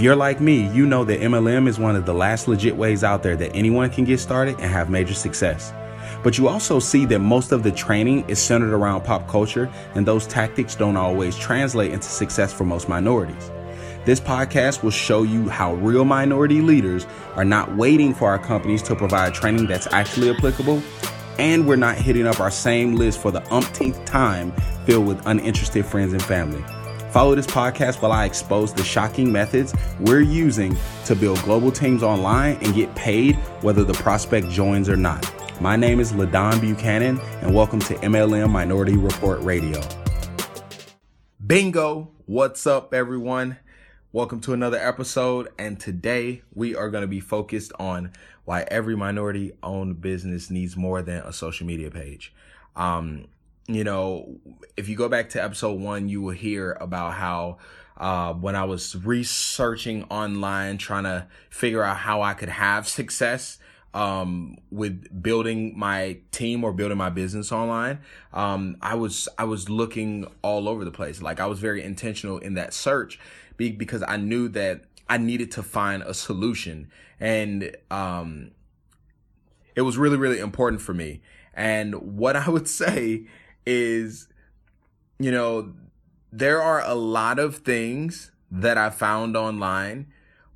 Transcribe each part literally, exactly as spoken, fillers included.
If you're like me, you know that M L M is one of the last legit ways out there that anyone can get started and have major success. But you also see that most of the training is centered around pop culture, and those tactics don't always translate into success for most minorities. This podcast will show you how real minority leaders are not waiting for our companies to provide training that's actually applicable, and we're not hitting up our same list for the umpteenth time filled with uninterested friends and family. Follow this podcast while I expose the shocking methods we're using to build global teams online and get paid whether the prospect joins or not. My name is LaDon Buchanan, and welcome to M L M Minority Report Radio. Bingo! What's up, everyone? Welcome to another episode, and today we are going to be focused on why every minority-owned business needs more than a social media page. Um, you know, if you go back to episode one, you will hear about how uh, when I was researching online, trying to figure out how I could have success Um, with building my team or building my business online, um, I was, I was looking all over the place. Like, I was very intentional in that search because I knew that I needed to find a solution, and, um, it was really, really important for me. And what I would say is, you know, there are a lot of things that I found online,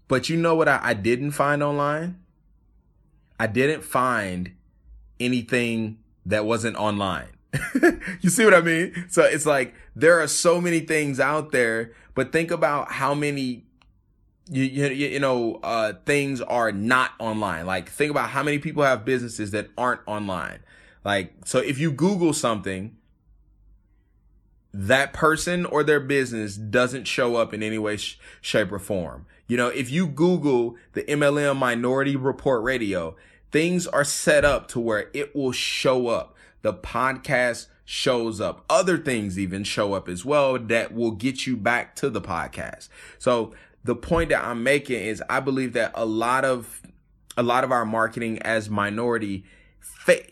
but you know what I, I didn't find online? I didn't find anything that wasn't online. You see what I mean? So it's like, there are so many things out there, but think about how many, you, you, you know, uh, things are not online. Like, think about how many people have businesses that aren't online. Like, so if you Google something, that person or their business doesn't show up in any way, sh- shape, or form. You know, if you Google the M L M Minority Report Radio, things are set up to where it will show up. The podcast shows up. Other things even show up as well that will get you back to the podcast. So the point that I'm making is I believe that a lot of, a lot of our marketing as minority fa-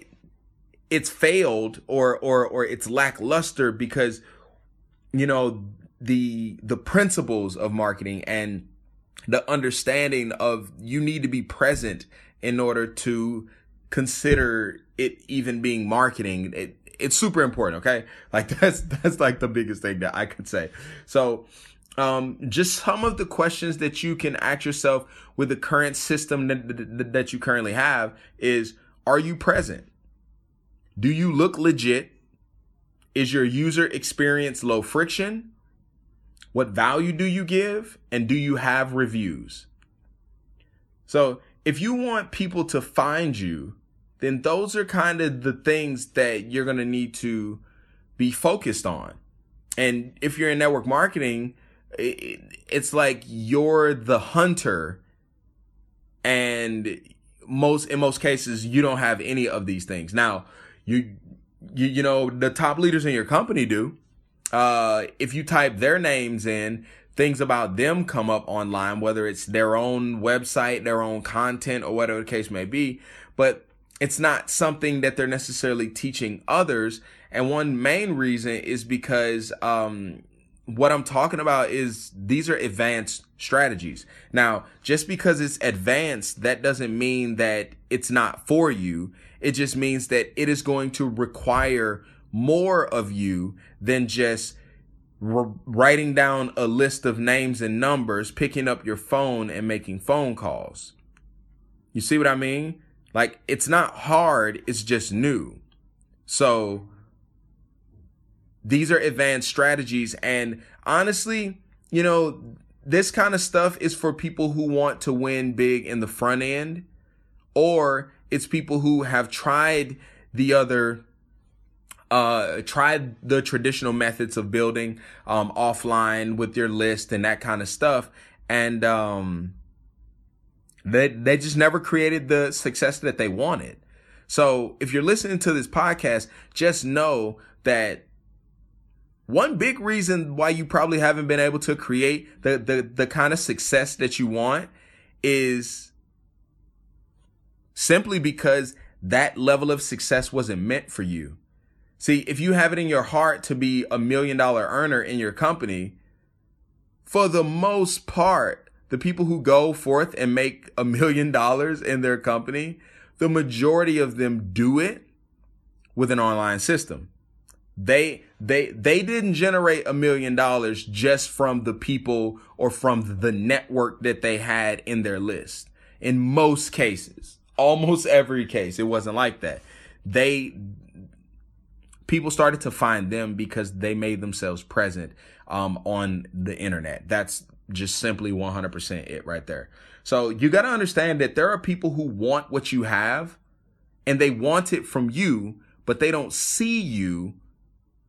it's failed or, or, or it's lackluster because, you know, the, the principles of marketing and the understanding of you need to be present in order to consider it even being marketing. It, it's super important. Okay. Like that's, that's like the biggest thing that I could say. So, um, just some of the questions that you can ask yourself with the current system that, that you currently have is, are you present? Do you look legit? Is your user experience low friction? What value do you give? And do you have reviews? So if you want people to find you, then those are kind of the things that you're going to need to be focused on. And if you're in network marketing, it's like you're the hunter, and most in most cases, you don't have any of these things. Now, You, you, you know, the top leaders in your company do. Uh, if you type their names in, things about them come up online, whether it's their own website, their own content, or whatever the case may be. But it's not something that they're necessarily teaching others. And one main reason is because, um, what I'm talking about is these are advanced strategies. Now, just because it's advanced, that doesn't mean that it's not for you. It just means that it is going to require more of you than just re- writing down a list of names and numbers, picking up your phone and making phone calls. You see what I mean? Like, it's not hard. It's just new. So these are advanced strategies. And honestly, you know, this kind of stuff is for people who want to win big in the front end, or it's people who have tried the other, uh, tried the traditional methods of building, um, offline with your list and that kind of stuff. And, um, they, they just never created the success that they wanted. So if you're listening to this podcast, just know that one big reason why you probably haven't been able to create the, the, the kind of success that you want is simply because that level of success wasn't meant for you. See, if you have it in your heart to be a million dollar earner in your company, for the most part, the people who go forth and make a million dollars in their company, the majority of them do it with an online system. They they they didn't generate a million dollars just from the people or from the network that they had in their list. In most cases, almost every case, it wasn't like that. They people started to find them because they made themselves present um, on the internet. That's just simply one hundred percent it right there. So you got to understand that there are people who want what you have and they want it from you, but they don't see you.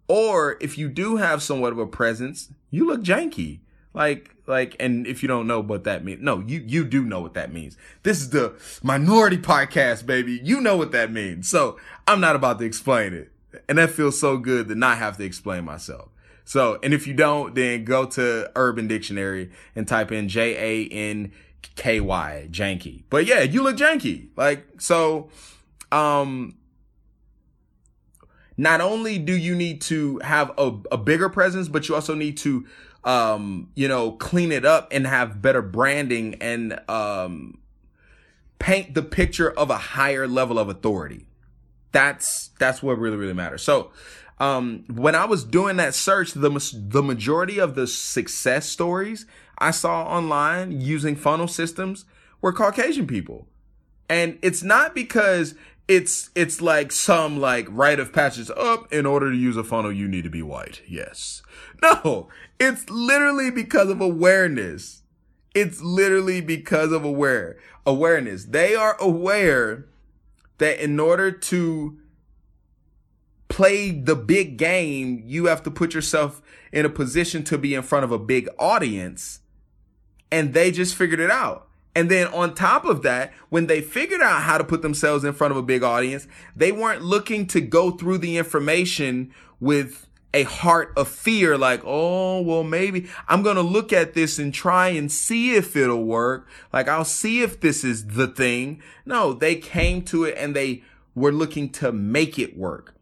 Or if you do have somewhat of a presence, you look janky. Like, like, and if you don't know what that means, no, you, you do know what that means. This is the Minority Podcast, baby. You know what that means. So I'm not about to explain it. And that feels so good to not have to explain myself. So, and if you don't, then go to Urban Dictionary and type in J A N K Y, janky. But yeah, you look janky. Like, so, um, not only do you need to have a, a bigger presence, but you also need to, um, you know, clean it up and have better branding and, um, paint the picture of a higher level of authority. That's, that's what really, really matters. So, Um, when I was doing that search, the the majority of the success stories I saw online using funnel systems were Caucasian people. And it's not because it's, it's like some like rite of passage up in order to use a funnel, you need to be white. Yes. No, it's literally because of awareness. It's literally because of aware awareness. They are aware that in order to play the big game, you have to put yourself in a position to be in front of a big audience. And they just figured it out. And then on top of that, when they figured out how to put themselves in front of a big audience, they weren't looking to go through the information with a heart of fear, like, oh, well, maybe I'm going to look at this and try and see if it'll work. Like, I'll see if this is the thing. No, they came to it and they were looking to make it work.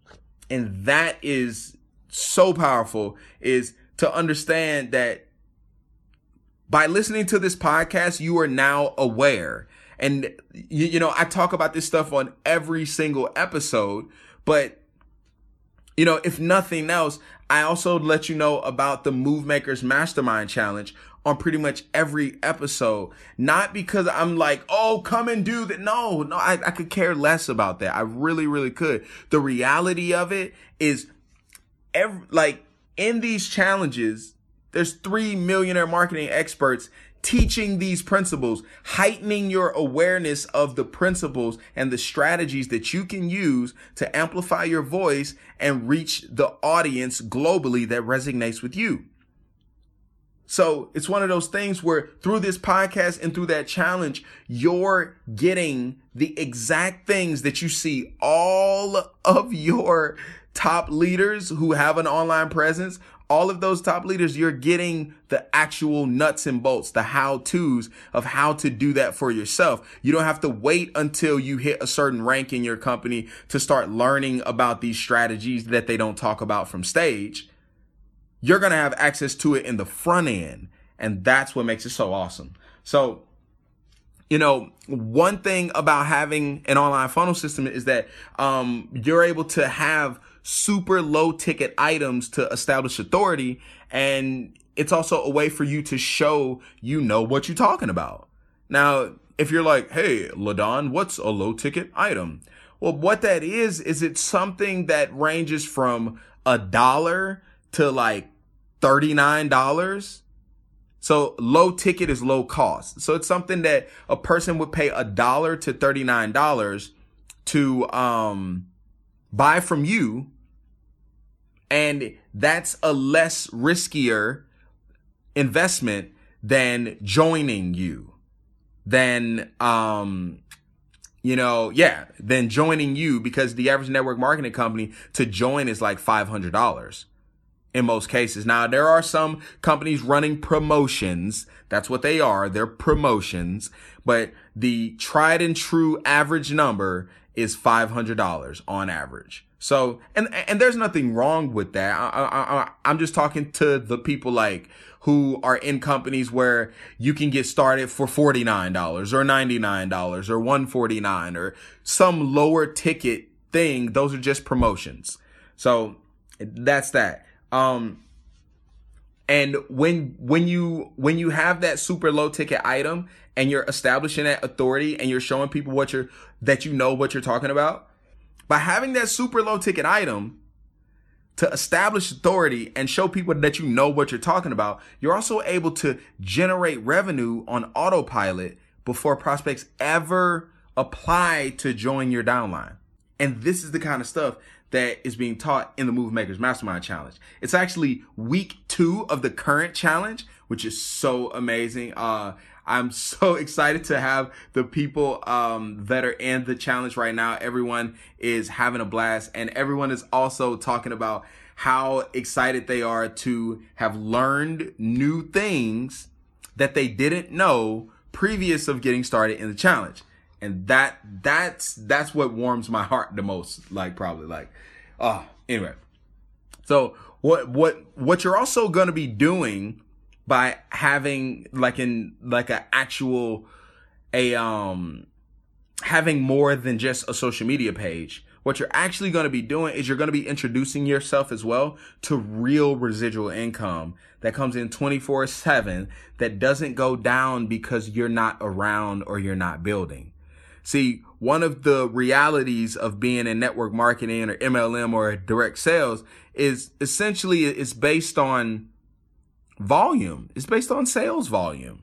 And that is so powerful, is to understand that by listening to this podcast, you are now aware. And, you, you know, I talk about this stuff on every single episode, but, you know, if nothing else, I also let you know about the Move Makers Mastermind Challenge on pretty much every episode. Not because I'm like, oh, come and do that. No, no, I, I could care less about that. I really, really could. The reality of it is, every, like, in these challenges, there's three millionaire marketing experts teaching these principles, heightening your awareness of the principles and the strategies that you can use to amplify your voice and reach the audience globally that resonates with you. So it's one of those things where through this podcast and through that challenge, you're getting the exact things that you see all of your top leaders who have an online presence. All of those top leaders, you're getting the actual nuts and bolts, the how-tos of how to do that for yourself. You don't have to wait until you hit a certain rank in your company to start learning about these strategies that they don't talk about from stage. You're going to have access to it in the front end. And that's what makes it so awesome. So, you know, one thing about having an online funnel system is that um, you're able to have super low ticket items to establish authority. And it's also a way for you to show you know what you're talking about. Now, if you're like, hey, LaDon, what's a low ticket item? Well, what that is, is it's something that ranges from a dollar to like thirty-nine dollars. So low ticket is low cost. So it's something that a person would pay a dollar to thirty-nine dollars to um buy from you. And that's a less riskier investment than joining you, than, um, you know, yeah, than joining you, because the average network marketing company to join is like five hundred dollars. In most cases. Now, there are some companies running promotions. That's what they are. They're promotions. But the tried and true average number is five hundred dollars on average. So, and, and there's nothing wrong with that. I, I, I, I'm just talking to the people like who are in companies where you can get started for forty-nine dollars or ninety-nine dollars or one forty-nine or some lower ticket thing. Those are just promotions. So that's that. Um, and when, when you, when you have that super low ticket item and you're establishing that authority and you're showing people what you're, that you know what you're talking about, by having that super low ticket item, to establish authority and show people that you know what you're talking about, you're also able to generate revenue on autopilot before prospects ever apply to join your downline. And this is the kind of stuff that is being taught in the Move Makers Mastermind Challenge. It's actually week two of the current challenge, which is so amazing. Uh, I'm so excited to have the people um, that are in the challenge right now. Everyone is having a blast, and everyone is also talking about how excited they are to have learned new things that they didn't know previous of getting started in the challenge. And that that's that's what warms my heart the most. Like probably like, oh, anyway. So what what what you're also gonna be doing by having like in like an actual a um having more than just a social media page, what you're actually gonna be doing is you're gonna be introducing yourself as well to real residual income that comes in twenty-four seven, that doesn't go down because you're not around or you're not building. See, one of the realities of being in network marketing or M L M or direct sales is essentially it's based on volume. It's based on sales volume.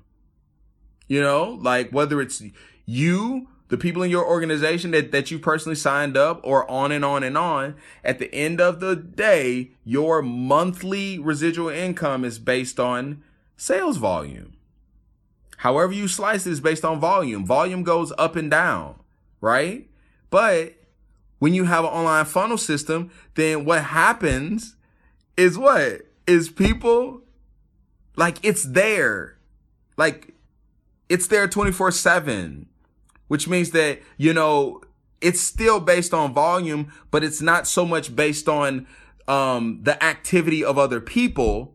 You know, like whether it's you, the people in your organization that, that you personally signed up, or on and on and on, at the end of the day, your monthly residual income is based on sales volume. However you slice it is based on volume. Volume goes up and down, right? But when you have an online funnel system, then what happens is what? Is people, like it's there. Like it's there twenty-four seven, which means that, you know, it's still based on volume, but it's not so much based on um, the activity of other people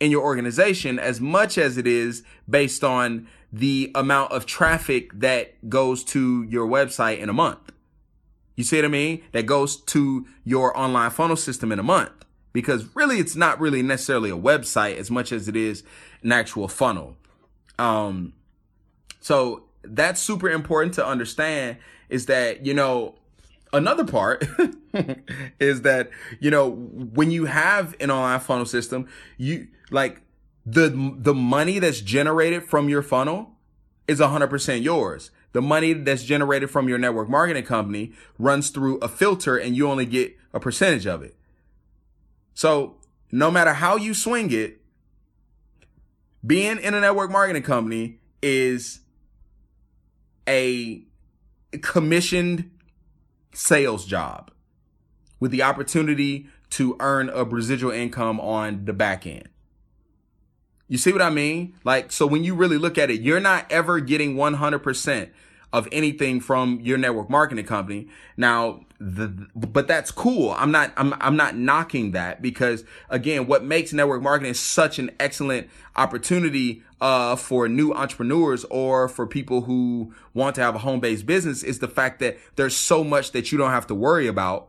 in your organization as much as it is based on the amount of traffic that goes to your website in a month. You see what I mean? That goes to your online funnel system in a month, because really it's not really necessarily a website as much as it is an actual funnel. Um, so that's super important to understand, is that, you know, another part is that, you know, when you have an online funnel system, you like the the money that's generated from your funnel is one hundred percent yours. The money that's generated from your network marketing company runs through a filter and you only get a percentage of it. So no matter how you swing it, being in a network marketing company is a commissioned sales job with the opportunity to earn a residual income on the back end. You see what I mean? Like, so when you really look at it, you're not ever getting one hundred percent of anything from your network marketing company. Now, the, but that's cool. I'm not, I'm, I'm not knocking that, because again, what makes network marketing such an excellent opportunity, uh, for new entrepreneurs or for people who want to have a home-based business, is the fact that there's so much that you don't have to worry about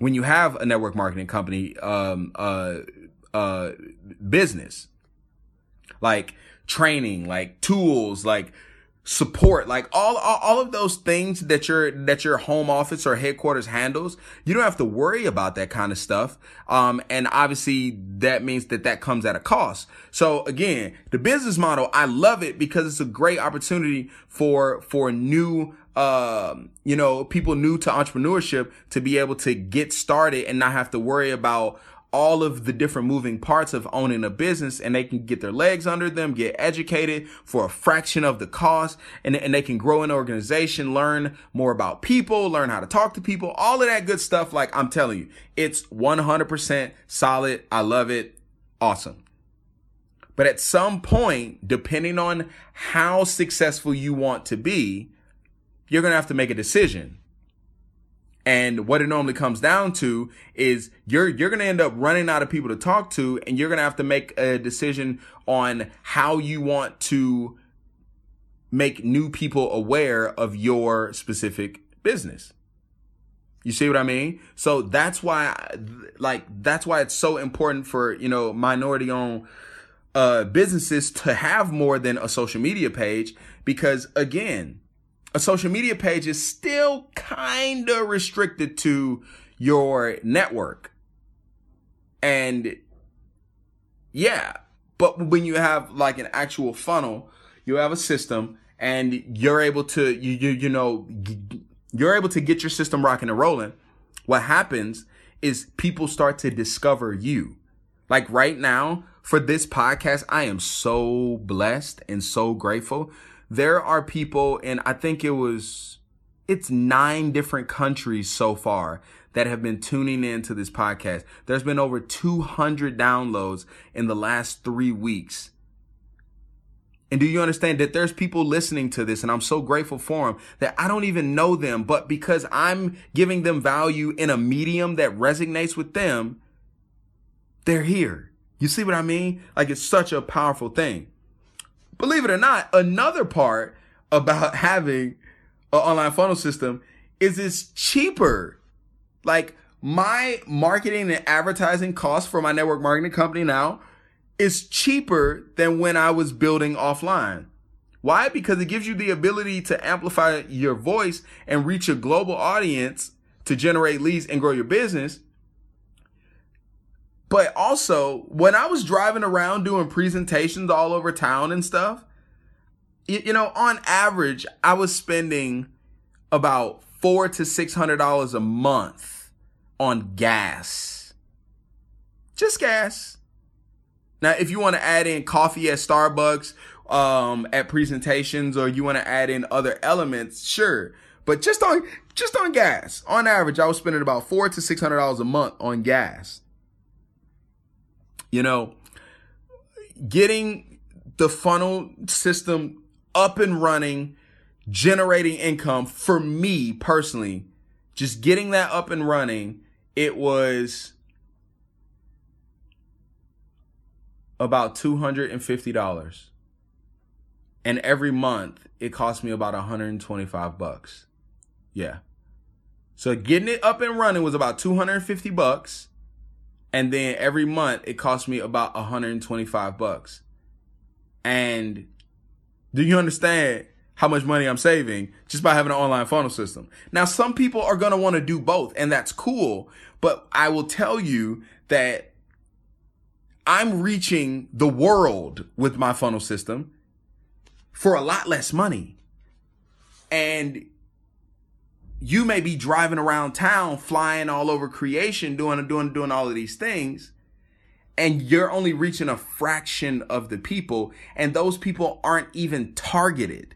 when you have a network marketing company, um, uh, uh, business, like training, like tools, like support, like all, all, all of those things that your, that your home office or headquarters handles. You don't have to worry about that kind of stuff. Um, and obviously that means that that comes at a cost. So again, the business model, I love it because it's a great opportunity for, for new, um, you know, people new to entrepreneurship to be able to get started and not have to worry about all of the different moving parts of owning a business, and they can get their legs under them, get educated for a fraction of the cost, and, and they can grow an organization, learn more about people, learn how to talk to people, all of that good stuff. Like I'm telling you, it's one hundred percent solid. I love it. Awesome. But at some point, depending on how successful you want to be, you're going to have to make a decision. And what it normally comes down to is you're, you're going to end up running out of people to talk to, and you're going to have to make a decision on how you want to make new people aware of your specific business. You see what I mean? So that's why, like, that's why it's so important for, you know, minority owned uh, businesses to have more than a social media page, because again, a social media page is still kind of restricted to your network. And yeah, but when you have like an actual funnel, you have a system, and you're able to, you, you, you know, you're able to get your system rocking and rolling. What happens is people start to discover you. Like right now for this podcast, I am so blessed and so grateful. There are people, and I think it was, it's nine different countries so far that have been tuning into this podcast. There's been over two hundred downloads in the last three weeks. And do you understand that there's people listening to this, and I'm so grateful for them, that I don't even know them, but because I'm giving them value in a medium that resonates with them, they're here. You see what I mean? Like, it's such a powerful thing. Believe it or not, another part about having an online funnel system is it's cheaper. Like, my marketing and advertising costs for my network marketing company now is cheaper than when I was building offline. Why? Because it gives you the ability to amplify your voice and reach a global audience to generate leads and grow your business. But also, when I was driving around doing presentations all over town and stuff, you know, on average, I was spending about four to six hundred dollars a month on gas. Just gas. Now, if you want to add in coffee at Starbucks, um, at presentations, or you want to add in other elements, sure. But just on just on gas, on average, I was spending about four to six hundred dollars a month on gas. You know, getting the funnel system up and running, generating income for me personally, just getting that up and running, it was about two hundred fifty dollars. And every month it cost me about one hundred twenty-five bucks. Yeah. So getting it up and running was about two hundred fifty bucks. And then every month it cost me about one hundred twenty-five bucks. And do you understand how much money I'm saving just by having an online funnel system? Now, some people are going to want to do both, and that's cool. But I will tell you that I'm reaching the world with my funnel system for a lot less money. And you may be driving around town, flying all over creation, doing, doing, doing all of these things, and you're only reaching a fraction of the people, and those people aren't even targeted.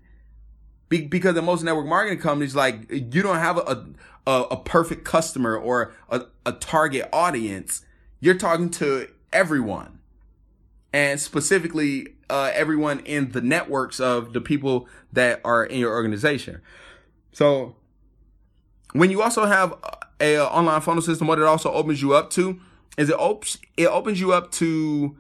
Be- because in most network marketing companies, like, you don't have a a, a perfect customer or a, a target audience. You're talking to everyone, and specifically uh, everyone in the networks of the people that are in your organization. So when you also have a, a online funnel system, what it also opens you up to is it opens it opens you up to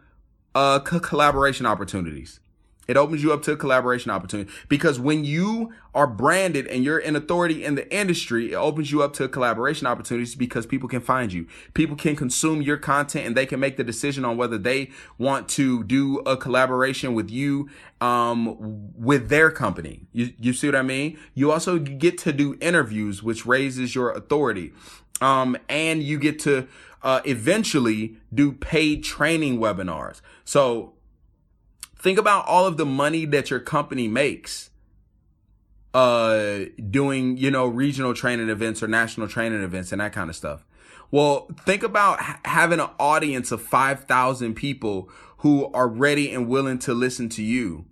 uh co- collaboration opportunities. It opens you up to collaboration opportunities, because when you are branded and you're in authority in the industry, it opens you up to collaboration opportunities, because people can find you. People can consume your content, and they can make the decision on whether they want to do a collaboration with you, um, with their company. You, you see what I mean? You also get to do interviews, which raises your authority. Um, and you get to, uh, eventually do paid training webinars. So, think about all of the money that your company makes uh, doing, you know, regional training events or national training events and that kind of stuff. Well, think about ha- having an audience of five thousand people who are ready and willing to listen to you.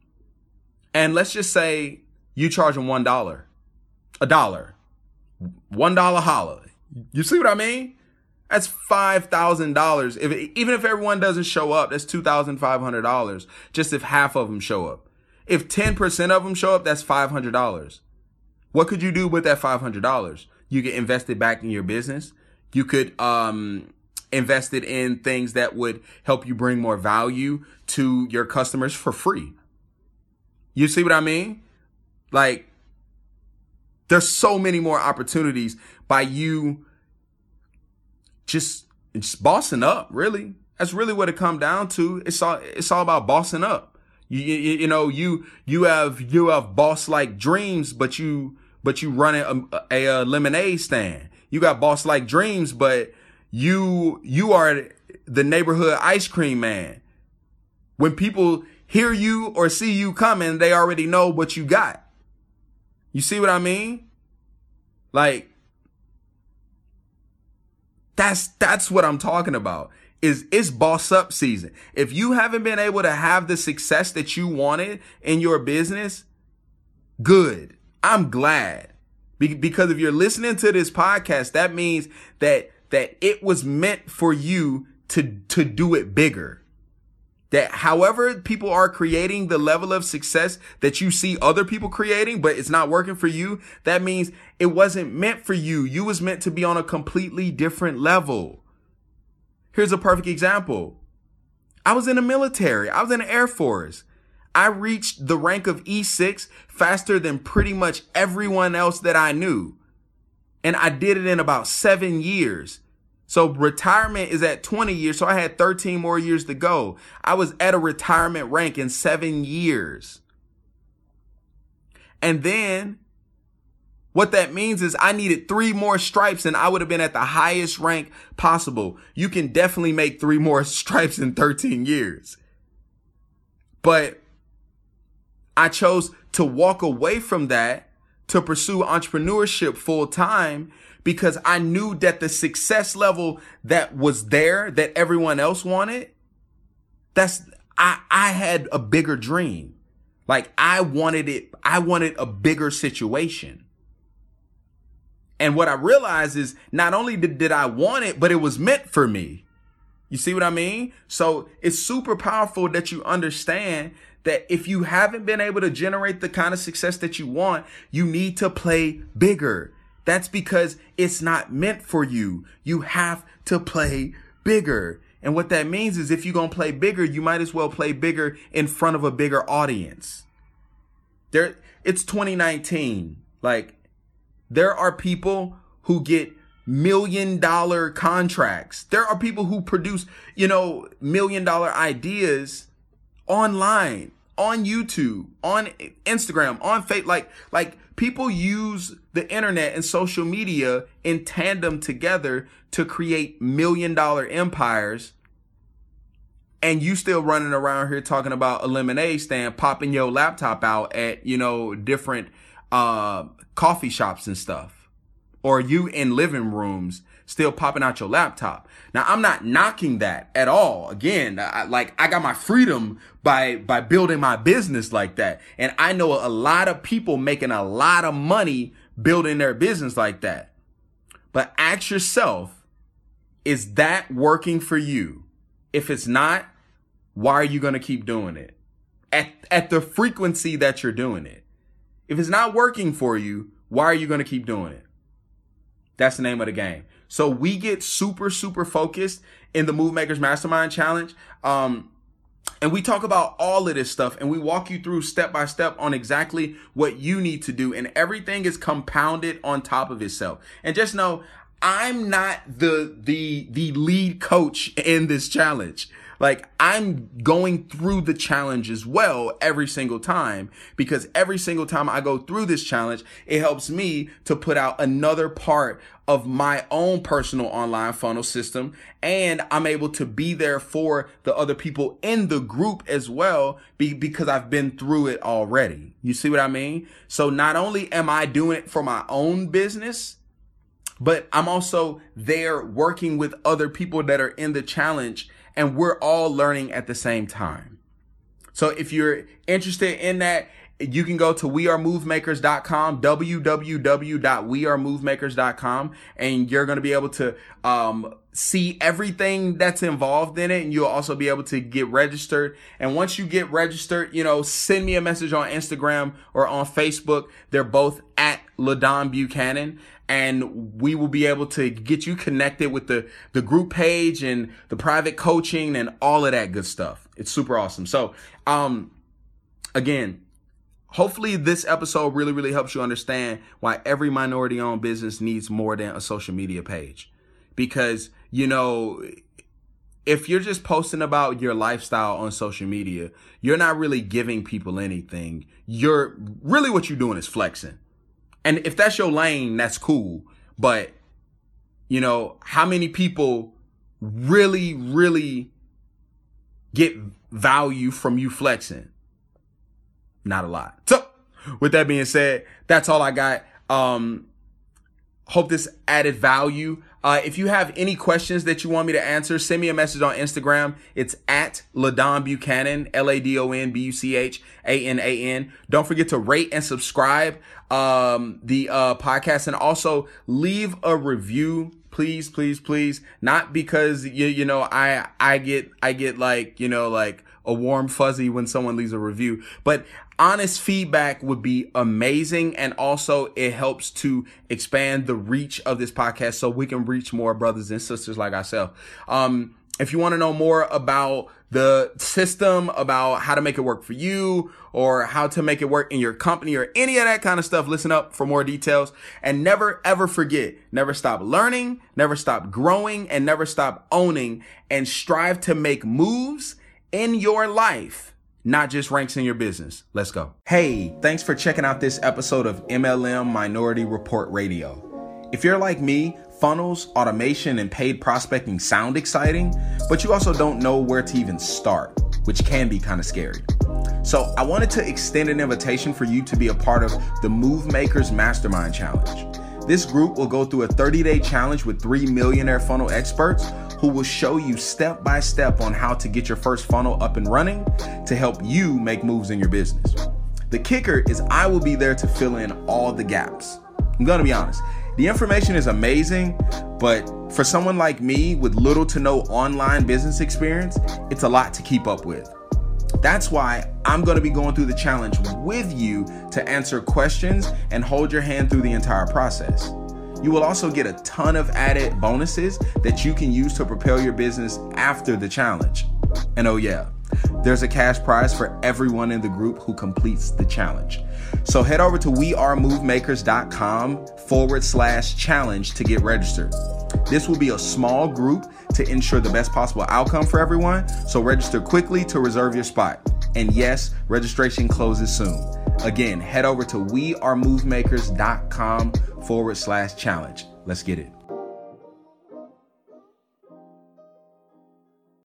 And let's just say you charge them one dollar, a dollar, one dollar holla. You see what I mean? That's five thousand dollars. If it, even if everyone doesn't show up, that's two thousand five hundred dollars. Just if half of them show up. If ten percent of them show up, that's five hundred dollars. What could you do with that five hundred dollars? you could invest it back in your business. You could um, invest it in things that would help you bring more value to your customers for free. You see what I mean? Like, there's so many more opportunities by you just, just bossing up, really. That's really what it come down to. It's all, it's all about bossing up. You, you, you know, you, you have, you have boss like dreams, but you, but you running a, a, a lemonade stand. You got boss like dreams, but you, you are the neighborhood ice cream man. When people hear you or see you coming, they already know what you got. You see what I mean? Like, that's, that's what I'm talking about. Is it's boss up season. If you haven't been able to have the success that you wanted in your business, good. I'm glad. Be- because if you're listening to this podcast, that means that, that it was meant for you to, to do it bigger. That however people are creating the level of success that you see other people creating, but it's not working for you, that means it wasn't meant for you. You was meant to be on a completely different level. Here's a perfect example. I was in the military. I was in the Air Force. I reached the rank of E six faster than pretty much everyone else that I knew. And I did it in about seven years. So retirement is at twenty years. So I had thirteen more years to go. I was at a retirement rank in seven years. And then what that means is I needed three more stripes and I would have been at the highest rank possible. You can definitely make three more stripes in thirteen years. But I chose to walk away from that to pursue entrepreneurship full time because I knew that the success level that was there that everyone else wanted, that's, I, I had a bigger dream. Like I wanted it. I wanted a bigger situation. And what I realized is not only did, did I want it, but it was meant for me. You see what I mean? So it's super powerful that you understand that if you haven't been able to generate the kind of success that you want, you need to play bigger. That's because it's not meant for you. You have to play bigger. And what that means is if you're going to play bigger, you might as well play bigger in front of a bigger audience. There, it's twenty nineteen. Like, there are people who get million dollar contracts. There are people who produce, you know, million dollar ideas online, on YouTube, on Instagram, on Facebook. Like, like people use the internet and social media in tandem together to create million dollar empires. And you still running around here talking about a lemonade stand, popping your laptop out at, you know, different, uh, coffee shops and stuff, or you in living rooms still popping out your laptop. Now, I'm not knocking that at all. Again, I, like I got my freedom by, by building my business like that. And I know a lot of people making a lot of money building their business like that. But ask yourself, is that working for you? If it's not, why are you going to keep doing it at, at the frequency that you're doing it? If it's not working for you, why are you going to keep doing it? That's the name of the game. So we get super, super focused in the Move Makers Mastermind Challenge. Um, and we talk about all of this stuff and we walk you through step by step on exactly what you need to do. And everything is compounded on top of itself. And just know I'm not the, the, the lead coach in this challenge. Like, I'm going through the challenge as well every single time, because every single time I go through this challenge, it helps me to put out another part of my own personal online funnel system. And I'm able to be there for the other people in the group as well be, because I've been through it already. You see what I mean? So not only am I doing it for my own business, but I'm also there working with other people that are in the challenge. And we're all learning at the same time. So if you're interested in that, you can go to we are move makers dot com, w w w dot we are move makers dot com, and you're going to be able to um, see everything that's involved in it. And you'll also be able to get registered. And once you get registered, you know, send me a message on Instagram or on Facebook. They're both at LaDon Buchanan, and we will be able to get you connected with the, the group page and the private coaching and all of that good stuff. It's super awesome. So, um, again, hopefully this episode really, really helps you understand why every minority-owned business needs more than a social media page. Because, you know, if you're just posting about your lifestyle on social media, you're not really giving people anything. You're really, what you're doing is flexing. And if that's your lane, that's cool. But, you know, how many people really, really get value from you flexing? Not a lot. So with that being said, that's all I got. Um, hope this added value. Uh, if you have any questions that you want me to answer, send me a message on Instagram. It's at LaDon Buchanan, L A D O N B U C H A N A N. Don't forget to rate and subscribe um, the uh, podcast, and also leave a review. Please, please, please. Not because, you, you know, I, I get, I get like, you know, like a warm fuzzy when someone leaves a review, but honest feedback would be amazing. And also it helps to expand the reach of this podcast so we can reach more brothers and sisters like ourselves. Um, if you want to know more about the system, about how to make it work for you or how to make it work in your company or any of that kind of stuff, listen up for more details. And never, ever forget, never stop learning, never stop growing, and never stop owning, and strive to make moves in your life, not just ranks in your business. Let's go. Hey, thanks for checking out this episode of M L M Minority Report Radio. If you're like me, funnels, automation, and paid prospecting sound exciting, but you also don't know where to even start, which can be kind of scary. So I wanted to extend an invitation for you to be a part of the Move Makers Mastermind Challenge. This group will go through a thirty-day challenge with three millionaire funnel experts who will show you step by step on how to get your first funnel up and running to help you make moves in your business. The kicker is I will be there to fill in all the gaps. I'm gonna be honest, the information is amazing, but for someone like me with little to no online business experience, it's a lot to keep up with. That's why I'm going to be going through the challenge with you to answer questions and hold your hand through the entire process. You will also get a ton of added bonuses that you can use to propel your business after the challenge. And oh yeah, there's a cash prize for everyone in the group who completes the challenge. So head over to wearemovemakers.com forward slash challenge to get registered. This will be a small group to ensure the best possible outcome for everyone. So register quickly to reserve your spot. And yes, registration closes soon. Again, head over to wearemovemakers.com forward slash challenge. Let's get it.